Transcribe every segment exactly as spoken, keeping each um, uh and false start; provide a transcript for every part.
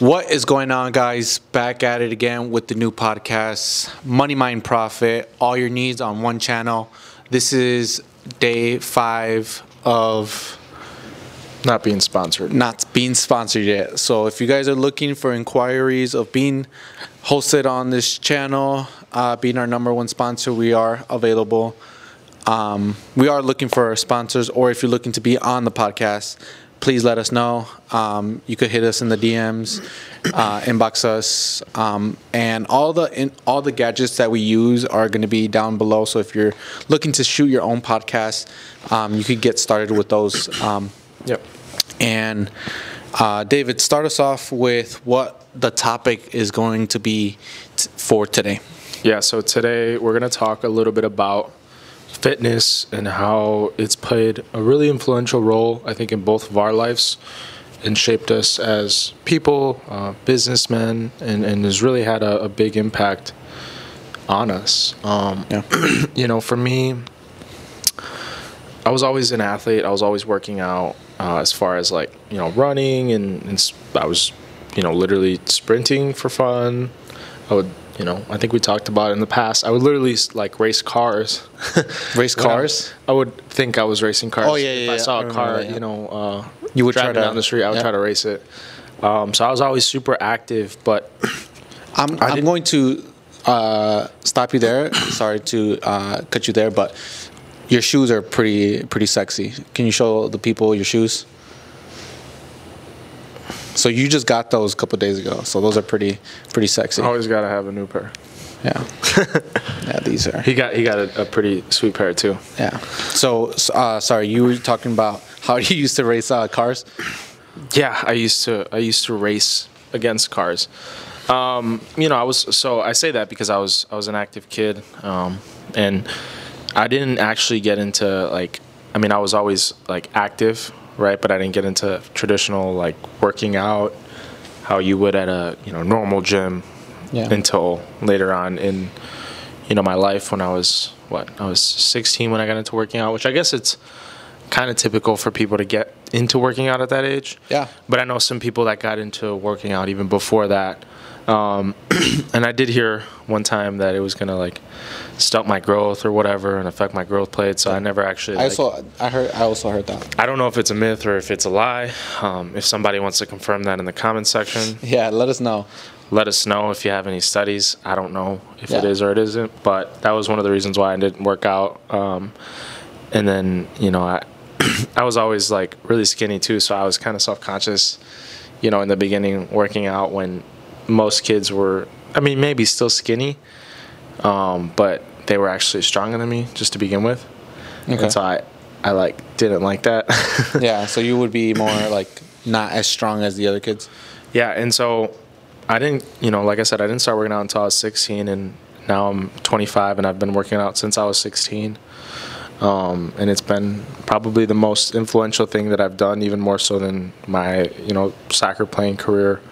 What is going on, guys? Back at it again with the new podcast, Money Mind Profit, all your needs on one channel. This is day five of not being sponsored. Not being sponsored yet. So if you guys are looking for inquiries of being hosted on this channel, uh, being our number one sponsor, we are available. Um, we are looking for sponsors, or if you're looking to be on the podcast, please let us know. Um, you could hit us in the D Ms, uh, inbox us, um, and all the in, all the gadgets that we use are going to be down below. So if you're looking to shoot your own podcast, um, you could get started with those. Um, yep. And uh, David, start us off with what the topic is going to be t- for today. Yeah. So today we're going to talk a little bit about fitness and how it's played a really influential role, I think, in both of our lives and shaped us as people, uh, businessmen, and, and has really had a, a big impact on us. Um, yeah. You know, for me, I was always an athlete. I was always working out uh, as far as, like, you know, running, and, and I was, you know, literally sprinting for fun. I would You know, I think we talked about it in the past. I would literally, like, race cars. Race cars? I, I would think I was racing cars. Oh, yeah, yeah. If I yeah. saw a car, that, yeah. you know, uh, you would driving try to, down the street, I would yeah. try to race it. Um, so I was always super active, but... I'm, I'm going to uh, stop you there. Sorry to uh, cut you there, but your shoes are pretty pretty sexy. Can you show the people your shoes? So you just got those a couple of days ago. So those are pretty, pretty sexy. Always gotta have a new pair. Yeah, yeah. These are. He got he got a, a pretty sweet pair too. Yeah. So uh, sorry, you were talking about how you used to race uh, cars. Yeah, I used to I used to race against cars. Um, you know, I was so I say that because I was I was an active kid, um, and I didn't actually get into like I mean I was always like active. Right, but I didn't get into traditional, like, working out how you would at a, you know, normal gym yeah. until later on in, you know, my life when I was, what, I was sixteen when I got into working out, which I guess it's kind of typical for people to get into working out at that age. Yeah. But I know some people that got into working out even before that. Um, and I did hear one time that it was going to, like, stunt my growth or whatever and affect my growth plate. So I never actually, I like, also, I heard, I also heard that. I don't know if it's a myth or if it's a lie. Um, if somebody wants to confirm that in the comments section, yeah, let us know. Let us know if you have any studies. I don't know if yeah. it is or it isn't, but that was one of the reasons why I didn't work out. Um, and then, you know, I, I was always, like, really skinny too. So I was kind of self-conscious, you know, in the beginning working out when most kids were, I mean, maybe still skinny, um, but they were actually stronger than me just to begin with. Okay. And so I, I like, didn't like that. Yeah, so you would be more, like, not as strong as the other kids? Yeah, and so I didn't, you know, like I said, I didn't start working out until I was sixteen, and now I'm twenty-five, and I've been working out since I was sixteen. Um, and it's been probably the most influential thing that I've done, even more so than my, you know, soccer playing career.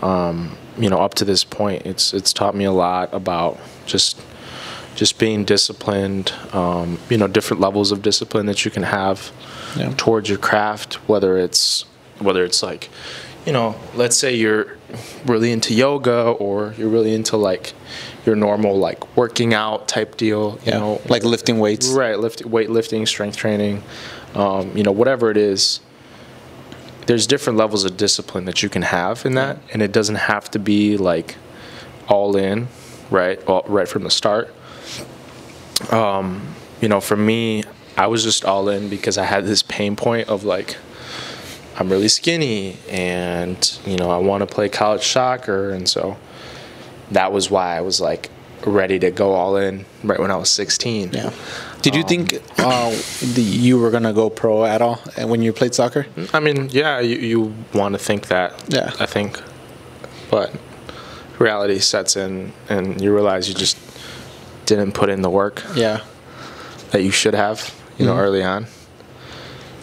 Um, you know, up to this point, it's it's taught me a lot about just just being disciplined, um, you know, different levels of discipline that you can have yeah. towards your craft, whether it's whether it's like, you know, let's say you're really into yoga or you're really into, like, your normal, like, working out type deal, you yeah. know, like lifting weights, right? Lift, weight lifting, strength training, um, you know, whatever it is. There's different levels of discipline that you can have in that, and it doesn't have to be, like, all in, right, all, right from the start. Um, you know, for me, I was just all in because I had this pain point of, like, I'm really skinny, and, you know, I want to play college soccer, and so that was why I was, like, ready to go all in right when I was sixteen. Yeah. Did you um, think uh, the, you were going to go pro at all when you played soccer? I mean, yeah, you, you want to think that, yeah. I think. But reality sets in, and you realize you just didn't put in the work yeah. that you should have, you know, mm-hmm. early on.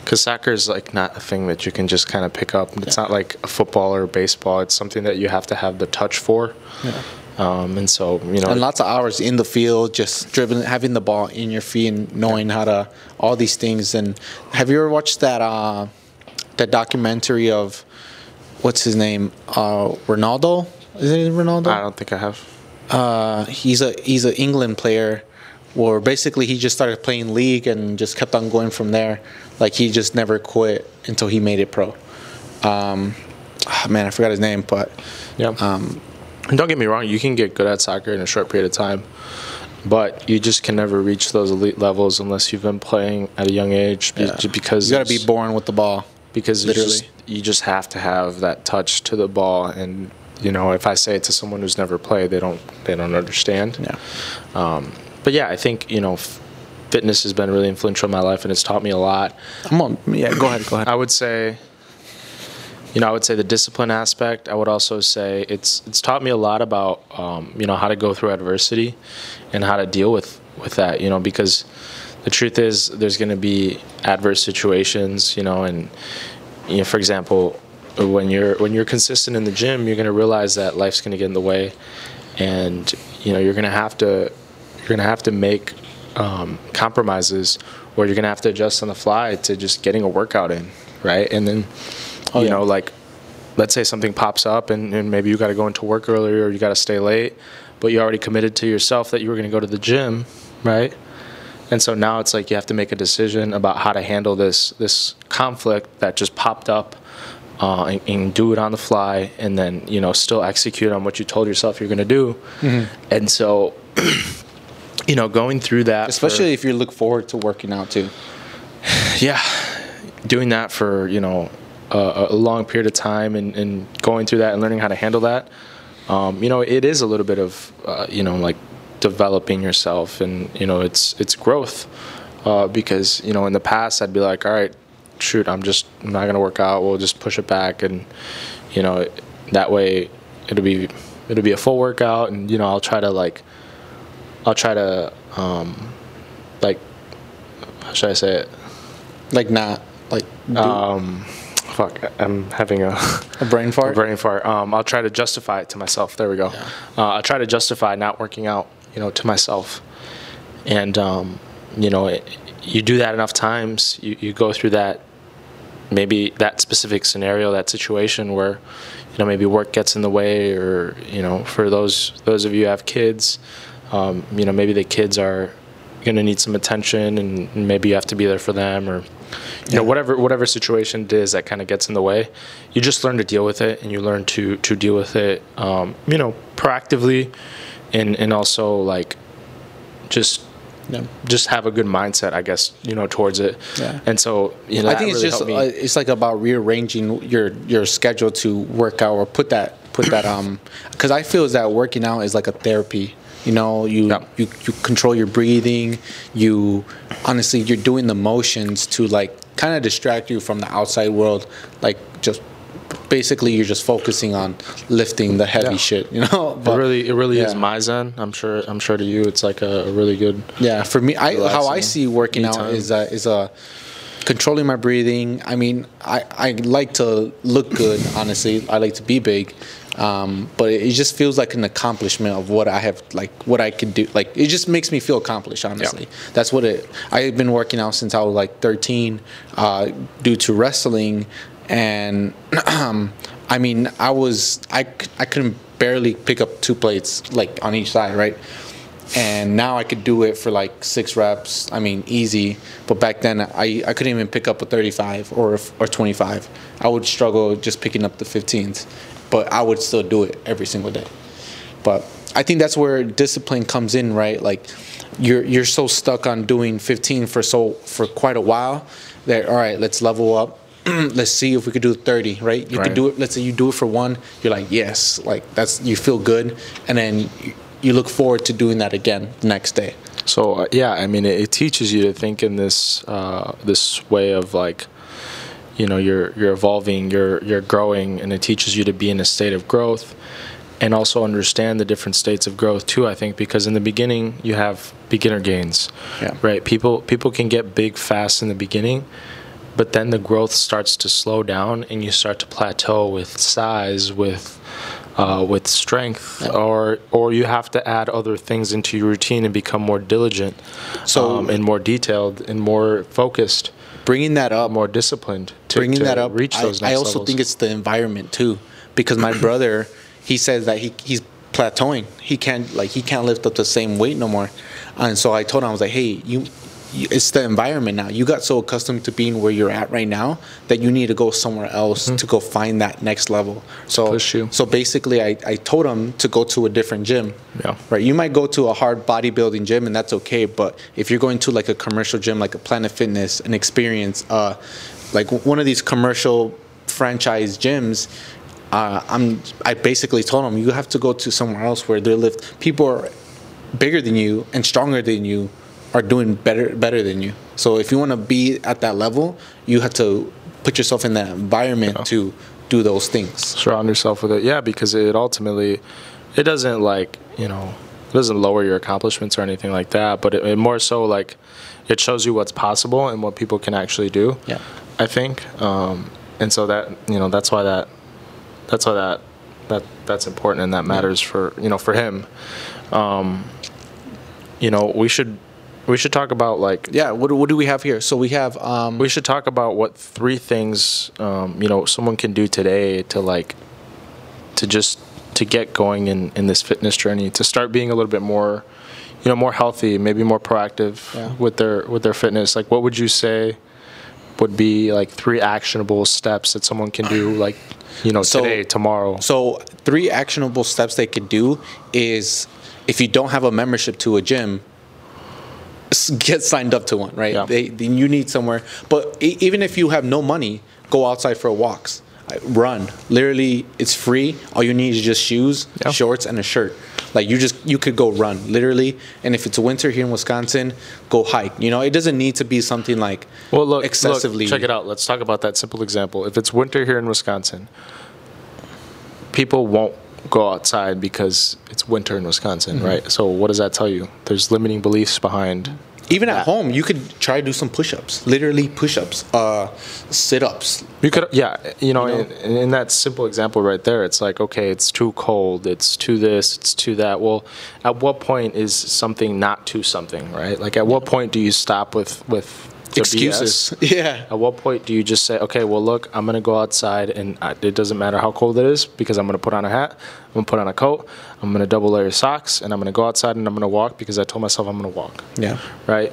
Because soccer is, like, not a thing that you can just kind of pick up. It's yeah. not like a football or baseball. It's something that you have to have the touch for. Yeah. Um, and so, you know, and lots of hours in the field, just dribbling, having the ball in your feet and knowing how to all these things. And have you ever watched that uh, that documentary of what's his name? Uh, Ronaldo? Is it Ronaldo? I don't think I have. Uh, he's a he's an England player, where basically he just started playing league and just kept on going from there. Like, he just never quit until he made it pro. Um, oh man, I forgot his name, but yeah. Um, and don't get me wrong, you can get good at soccer in a short period of time, but you just can never reach those elite levels unless you've been playing at a young age. Yeah. Because you gotta be born with the ball. Because literally, just, you just have to have that touch to the ball. And you know, if I say it to someone who's never played, they don't they don't understand. Yeah. Um, but yeah, I think, you know, fitness has been really influential in my life, and it's taught me a lot. Come on, yeah, go ahead, go ahead. I would say, you know, I would say the discipline aspect. I would also say it's it's taught me a lot about, um, you know, how to go through adversity and how to deal with, with that, you know, because the truth is there's going to be adverse situations, you know, and, you know, for example, when you're when you're consistent in the gym, you're going to realize that life's going to get in the way, and, you know, you're going to have to you're going to have to make um, compromises, or you're going to have to adjust on the fly to just getting a workout in, right? And then Oh, you yeah. know, like, let's say something pops up and, and maybe you got to go into work earlier or you got to stay late, but you already committed to yourself that you were going to go to the gym, right? And so now it's like you have to make a decision about how to handle this this conflict that just popped up, uh, and, and do it on the fly, and then, you know, still execute on what you told yourself you're going to do. Mm-hmm. And so, you know, going through that. Especially for, if you look forward to working out too. Yeah. Doing that for, you know, Uh, a long period of time, and, and going through that and learning how to handle that, um, you know, it is a little bit of, uh, you know, like developing yourself, and, you know, it's it's growth, uh, because, you know, in the past I'd be like, all right, shoot, I'm just I'm not going to work out. We'll just push it back, and, you know, it, that way it'll be it'll be a full workout, and, you know, I'll try to like I'll try to um, like how should I say it? Like not like do- um. Fuck, I'm having a... A brain fart? A brain fart. Um, I'll try to justify it to myself. There we go. Yeah. Uh, I'll try to justify not working out, you know, to myself. And, um, you know, it, you do that enough times, you, you go through that, maybe that specific scenario, that situation where, you know, maybe work gets in the way, or, you know, for those, those of you who have kids, um, you know, maybe the kids are going to need some attention, and maybe you have to be there for them, or... You know, whatever whatever situation it is that kind of gets in the way, you just learn to deal with it, and you learn to to deal with it, um, you know, proactively, and, and also like just yeah. just have a good mindset, I guess, you know, towards it. Yeah. And so, you know, I think it's really just uh, it's like about rearranging your your schedule to work out, or put that put that um because I feel is that working out is like a therapy. You know, you, yeah. you you control your breathing. You honestly, you're doing the motions to like kind of distract you from the outside world. Like, just basically, you're just focusing on lifting the heavy yeah. shit. You know, but, it really it really yeah. is Maizen. I'm sure I'm sure to you, it's like a, a really good. Yeah, for me, I how I see working out time. is a, is a controlling my breathing. I mean, I I like to look good. Honestly, I like to be big. Um, but it just feels like an accomplishment of what I have, like what I could do. Like, it just makes me feel accomplished, honestly. Yeah. That's what it, I've been working out since I was like thirteen, uh, due to wrestling. And, um, I mean, I was, I, I couldn't barely pick up two plates, like on each side, right? And now I could do it for like six reps. I mean, easy. But back then, I, I couldn't even pick up a thirty-five or a, or twenty-five. I would struggle just picking up the fifteens. But I would still do it every single day. But I think that's where discipline comes in, right? Like, you're you're so stuck on doing fifteen for so for quite a while that, all right, let's level up. Let's see if we could do thirty, right? You right. could do it. Let's say you do it for one. You're like, yes, like that's you feel good, and then you, you look forward to doing that again the next day. So uh, yeah, I mean, it, it teaches you to think in this uh, this way of like. You know, you're you're evolving, you're you're growing, and it teaches you to be in a state of growth, and also understand the different states of growth too. I think because in the beginning you have beginner gains, yeah. right? People people can get big fast in the beginning, but then the growth starts to slow down, and you start to plateau with size, with uh, with strength, yeah. or or you have to add other things into your routine and become more diligent, so um, and more detailed and more focused. bringing that up, more disciplined to, bringing to that up, reach those I, next I also levels. Think it's the environment too, because my brother, he says that he he's plateauing. He can't like he can't lift up the same weight no more. And so I told him, I was like, hey, you, you it's the environment now. You got so accustomed to being where you're at right now that you need to go somewhere else mm-hmm. to go find that next level. So push you. So basically I, I told him to go to a different gym. Yeah. Right. You might go to a hard bodybuilding gym and that's okay, but if you're going to like a commercial gym, like a Planet Fitness, an Experience, uh like one of these commercial franchise gyms, Uh, I'm. I basically told him, you have to go to somewhere else where they lift. People are bigger than you and stronger than you, are doing better better than you. So if you want to be at that level, you have to put yourself in that environment yeah. to do those things. Surround yourself with it, yeah, because it ultimately, it doesn't like you know, it doesn't lower your accomplishments or anything like that. But it, it more so like, it shows you what's possible and what people can actually do. Yeah, I think, um, and so that you know that's why that. That's why that, that that's important and that matters for you know for him. Um, you know we should we should talk about like yeah what what do we have here? So we have um, we should talk about what three things um, you know someone can do today to like to just to get going in, in this fitness journey, to start being a little bit more you know more healthy, maybe more proactive yeah. with their with their fitness. Like what would you say would be like three actionable steps that someone can do like you know so, today, tomorrow? So three actionable steps they could do is, if you don't have a membership to a gym, get signed up to one, right? Yeah. They, they you need somewhere. But even if you have no money, go outside for walks, run. Literally, it's free. All you need is just shoes, yeah. shorts, and a shirt. Like you just you could go run literally, and if it's winter here in Wisconsin, go hike. You know, it doesn't need to be something like well, look, excessively. Look, check it out. Let's talk about that simple example. If it's winter here in Wisconsin, people won't go outside because it's winter in Wisconsin, mm-hmm. right? So what does that tell you? There's limiting beliefs behind. Even at home, you could try to do some push-ups, literally push-ups, uh, sit-ups. You could, yeah, you know, you know? In, in that simple example right there, it's like, okay, it's too cold, it's too this, it's too that. Well, at what point is something not too something, right? Like, at what point do you stop with, with excuses? B S? Yeah. At what point do you just say, okay, well, look, I'm going to go outside, and I, it doesn't matter how cold it is because I'm going to put on a hat, I'm going to put on a coat, I'm going to double layer socks, and I'm going to go outside and I'm going to walk because I told myself I'm going to walk. Yeah. Right?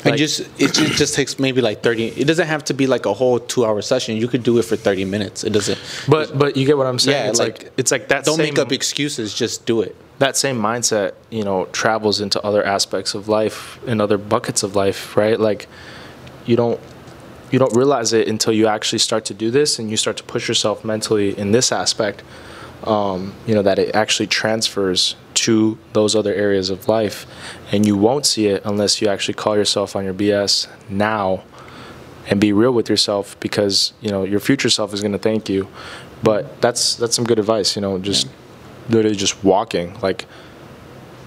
Like, and just it just, just takes maybe like thirty. It doesn't have to be like a whole two-hour session. You could do it for thirty minutes. It doesn't. But but you get what I'm saying. Yeah, it's like, like it's like that. Don't same, make up excuses. Just do it. That same mindset, you know, travels into other aspects of life and other buckets of life, right? Like you don't you don't realize it until you actually start to do this and you start to push yourself mentally in this aspect. Um, you know, that it actually transfers to those other areas of life, and you won't see it unless you actually call yourself on your B S now and be real with yourself, because you know your future self is going to thank you. But that's that's some good advice, you know, just yeah. literally just walking. Like,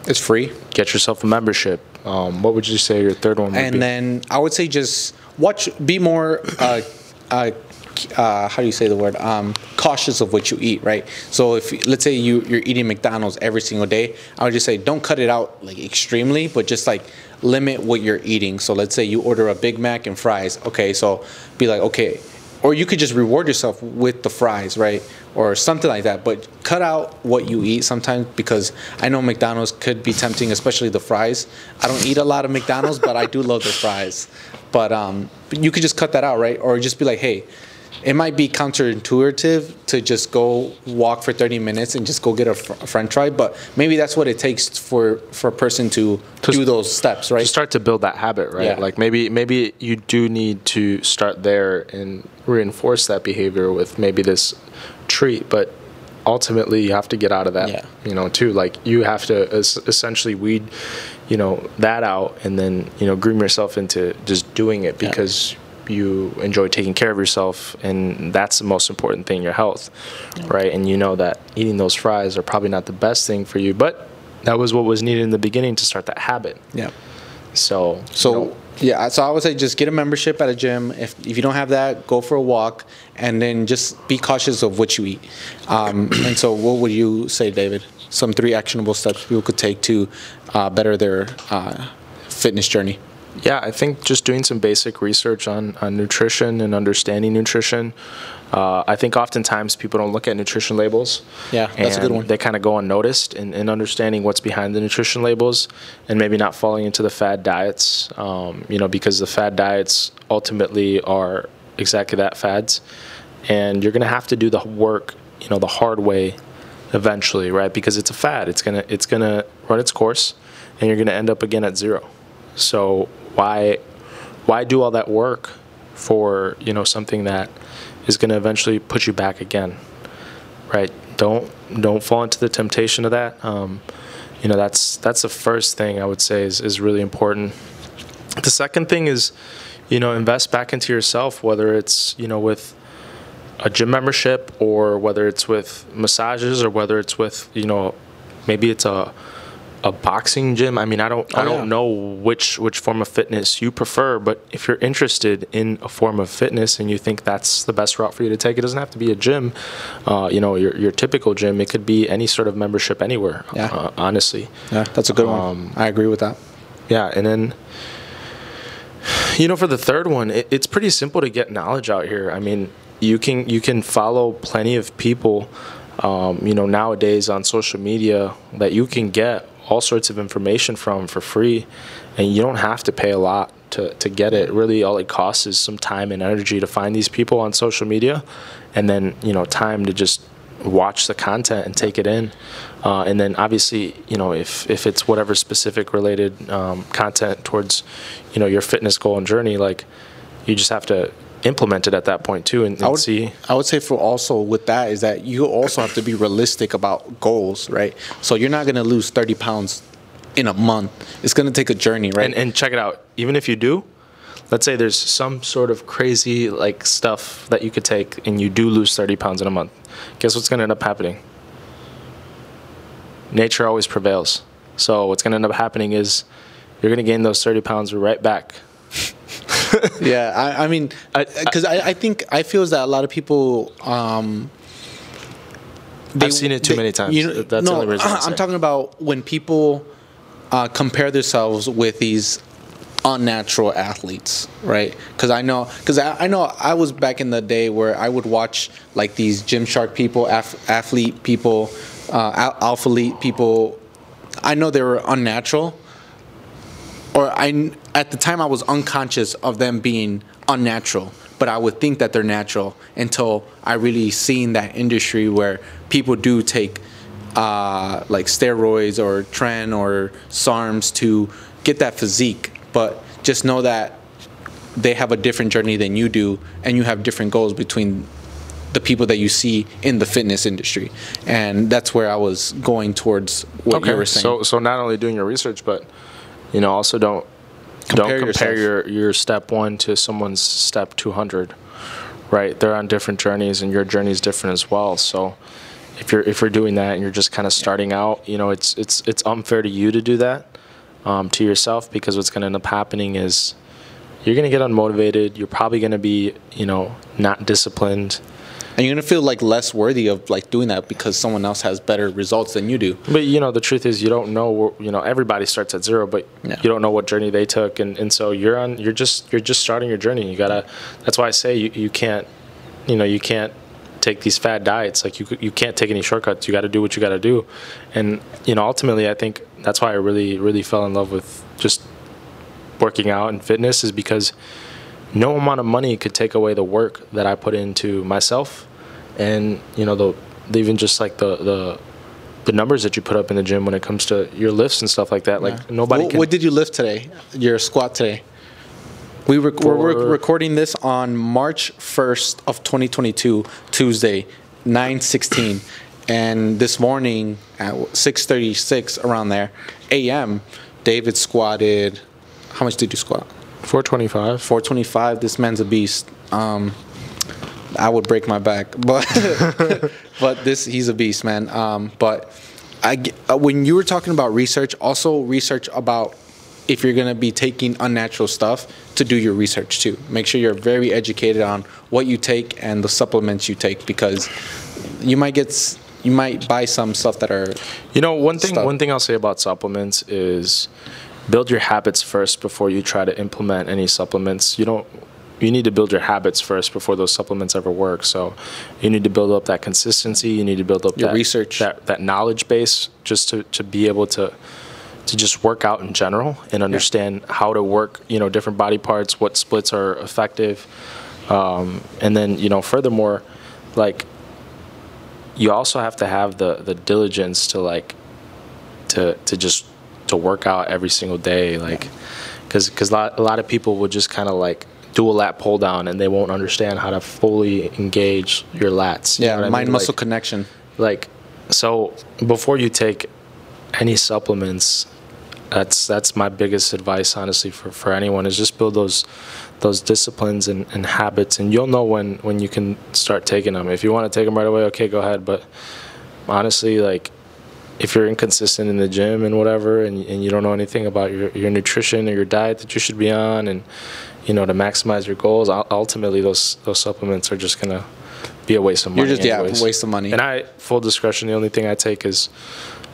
it's free. Get yourself a membership. Um, what would you say your third one would and be? And then I would say just watch, be more uh, uh, Uh, how do you say the word? Um, cautious of what you eat, right? So if let's say you you're eating McDonald's every single day, I would just say don't cut it out like extremely, but just like limit what you're eating. So let's say you order a Big Mac and fries. Okay, so be like okay, or you could just reward yourself with the fries, right? Or something like that. But cut out what you eat sometimes, because I know McDonald's could be tempting, especially the fries. I don't eat a lot of McDonald's, but I do love the fries. But um, you could just cut that out, right? Or just be like, hey. It might be counterintuitive to just go walk for thirty minutes and just go get a, fr- a french fry, but maybe that's what it takes for, for a person to do those steps, right? To start to build that habit, right? Yeah. Like maybe maybe you do need to start there and reinforce that behavior with maybe this treat, but ultimately you have to get out of that, yeah. you know, too. Like you have to es- essentially weed, you know, that out, and then, you know, groom yourself into just doing it because... Yeah. you enjoy taking care of yourself, and that's the most important thing, your health, yeah. right? And you know that eating those fries are probably not the best thing for you, but that was what was needed in the beginning to start that habit. Yeah. So, so you know, yeah, so I would say just get a membership at a gym. If if you don't have that, go for a walk, and then just be cautious of what you eat. Um, and so what would you say, David? Some three actionable steps people could take to uh, better their uh, fitness journey? yeah, I think just doing some basic research on, on nutrition and understanding nutrition. Uh, I think oftentimes people don't look at nutrition labels. Yeah, that's a good one. They kind of go unnoticed in, in understanding what's behind the nutrition labels and maybe not falling into the fad diets, um, you know, because the fad diets ultimately are exactly that, fads. And you're going to have to do the work, you know, the hard way eventually, right? Because it's a fad. It's going to it's going to run its course and you're going to end up again at zero. So why why do all that work for, you know, something that is going to eventually put you back again, right? Don't don't fall into the temptation of that. Um, you know, that's that's the first thing I would say is, is really important. The second thing is, you know, invest back into yourself, whether it's, you know, with a gym membership or whether it's with massages or whether it's with, you know, maybe it's a a boxing gym. I mean, I don't, oh, I don't yeah. know which, which form of fitness you prefer, but if you're interested in a form of fitness and you think that's the best route for you to take, it doesn't have to be a gym, uh, you know, your, your typical gym. It could be any sort of membership anywhere, yeah. uh, honestly. Yeah, that's a good um, one. I agree with that. Yeah. And then, you know, for the third one, it, it's pretty simple to get knowledge out here. I mean, you can, you can follow plenty of people, um, you know, nowadays on social media that you can get all sorts of information from for free, and you don't have to pay a lot to, to get it. Really, all it costs is some time and energy to find these people on social media, and then, you know, time to just watch the content and take it in. Uh, and then obviously, you know, if, if it's whatever specific related um, content towards, you know, your fitness goal and journey, like you just have to implement it at that point too, and, and I would, see. I would say for also with that is that you also have to be realistic about goals, right? So you're not going to lose thirty pounds in a month. It's going to take a journey, right? And, and check it out. Even if you do, let's say there's some sort of crazy like stuff that you could take, and you do lose thirty pounds in a month. Guess what's going to end up happening? Nature always prevails. So what's going to end up happening is you're going to gain those thirty pounds right back. Yeah, I, I mean, because I, I, I think I feel is that a lot of people. Um, they, I've seen it too they, many times. You know, That's no, the only reason I'm saying. talking about when people uh, compare themselves with these unnatural athletes, right? Because I know, because I, I know, I was back in the day where I would watch like these Gymshark people, af- athlete people, uh, alpha elite people. I know they were unnatural. Or I, at the time, I was unconscious of them being unnatural, but I would think that they're natural until I really seen that industry where people do take uh, like steroids or Tren or SARMs to get that physique. But just know that they have a different journey than you do, and you have different goals between the people that you see in the fitness industry. And that's where I was going towards what okay. you were saying. So, so not only doing your research, but... You know, also don't compare don't compare yourself. your your step one to someone's step two hundred, right? They're on different journeys, and your journey is different as well. So, if you're if you're doing that and you're just kind of starting out, you know, it's it's it's unfair to you to do that um, to yourself, because what's going to end up happening is you're going to get unmotivated. You're probably going to be, you know, not disciplined. And you're going to feel like less worthy of like doing that because someone else has better results than you do. But, you know, the truth is you don't know, you know, everybody starts at zero, but yeah. you don't know what journey they took. And, and so you're on, you're just, you're just starting your journey. You gotta, that's why I say you, you can't, you know, you can't take these fad diets. Like you, you can't take any shortcuts. You got to do what you got to do. And, you know, ultimately I think that's why I really, really fell in love with just working out and fitness, is because no amount of money could take away the work that I put into myself, and you know the, the even just like the, the the numbers that you put up in the gym when it comes to your lifts and stuff like that. Yeah. Like nobody. What, can, what did you lift today? Your squat today. We rec- for, we're rec- recording this on March first of twenty twenty-two, Tuesday, nine sixteen, and this morning at six thirty-six around there a m, David squatted. How much did you squat? four twenty-five four twenty-five This man's a beast. Um, I would break my back, but but this he's a beast, man. Um, but I when you were talking about research, also research about if you're gonna be taking unnatural stuff, to do your research too. Make sure you're very educated on what you take and the supplements you take, because you might get you might buy some stuff that are. You know, one thing stuff. one thing I'll say about supplements is, build your habits first before you try to implement any supplements. You don't, you need to build your habits first before those supplements ever work. So you need to build up that consistency. You need to build up your that, research, that, that knowledge base, just to, to be able to, to just work out in general and understand yeah. how to work, you know, different body parts, what splits are effective. Um, and then, you know, furthermore, like, you also have to have the, the diligence to like, to, to just, to work out every single day. Like, cause, cause a lot, a lot of people will just kind of like do a lat pull down and they won't understand how to fully engage your lats. You yeah. Mind I mean? muscle like, connection. Like, so before you take any supplements, that's, that's my biggest advice, honestly, for, for anyone, is just build those, those disciplines and, and habits, and you'll know when, when you can start taking them. If you want to take them right away, okay, go ahead. But honestly, like, if you're inconsistent in the gym and whatever, and, and you don't know anything about your, your nutrition or your diet that you should be on, and, you know, to maximize your goals, ultimately those, those supplements are just going to be a waste of money. You're just, anyways. yeah, waste of money. And I, full discretion, the only thing I take is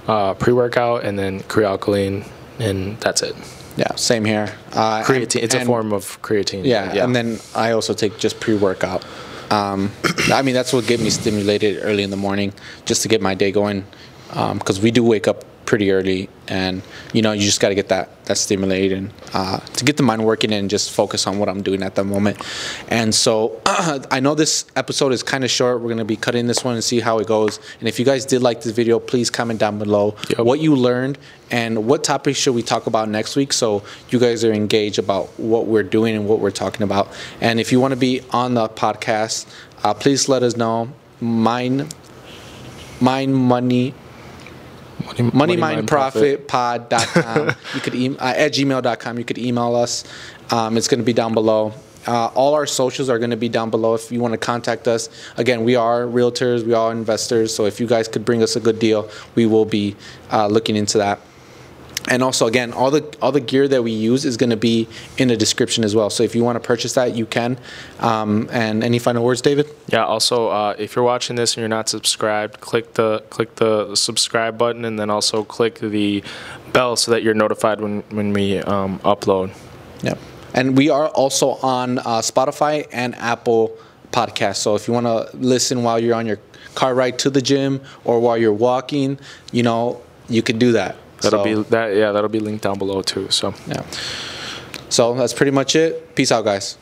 uh, pre-workout and then crealkaline, and that's it. Yeah, same here. Uh, creatine. And, it's a and, form of creatine. Yeah, yeah, and then I also take just pre-workout. Um, I mean, that's what gets me stimulated early in the morning, just to get my day going. Because um, we do wake up pretty early, and you know, you just got to get that that stimulated uh, to get the mind working and just focus on what I'm doing at the moment. And so uh, I know this episode is kind of short. We're going to be cutting this one and see how it goes. And if you guys did like this video, please comment down below yep. what you learned and what topics should we talk about next week, so you guys are engaged about what we're doing and what we're talking about. And if you want to be on the podcast, uh, please let us know. Mind, mind, money. Money mind profit pod dot com. You could email uh, at gmail dot com. You could email us. Um, it's going to be down below. Uh, all our socials are going to be down below if you want to contact us. Again, we are realtors, we are investors. So if you guys could bring us a good deal, we will be uh, looking into that. And also, again, all the all the gear that we use is going to be in the description as well. So if you want to purchase that, you can. Um, and any final words, David? Yeah. Also, uh, if you're watching this and you're not subscribed, click the click the subscribe button, and then also click the bell so that you're notified when when we um, upload. Yep. And we are also on uh, Spotify and Apple Podcasts. So if you want to listen while you're on your car ride to the gym or while you're walking, you know, you can do that. That'll so, be that yeah, that'll be linked down below too. So yeah. So that's pretty much it. Peace out, guys.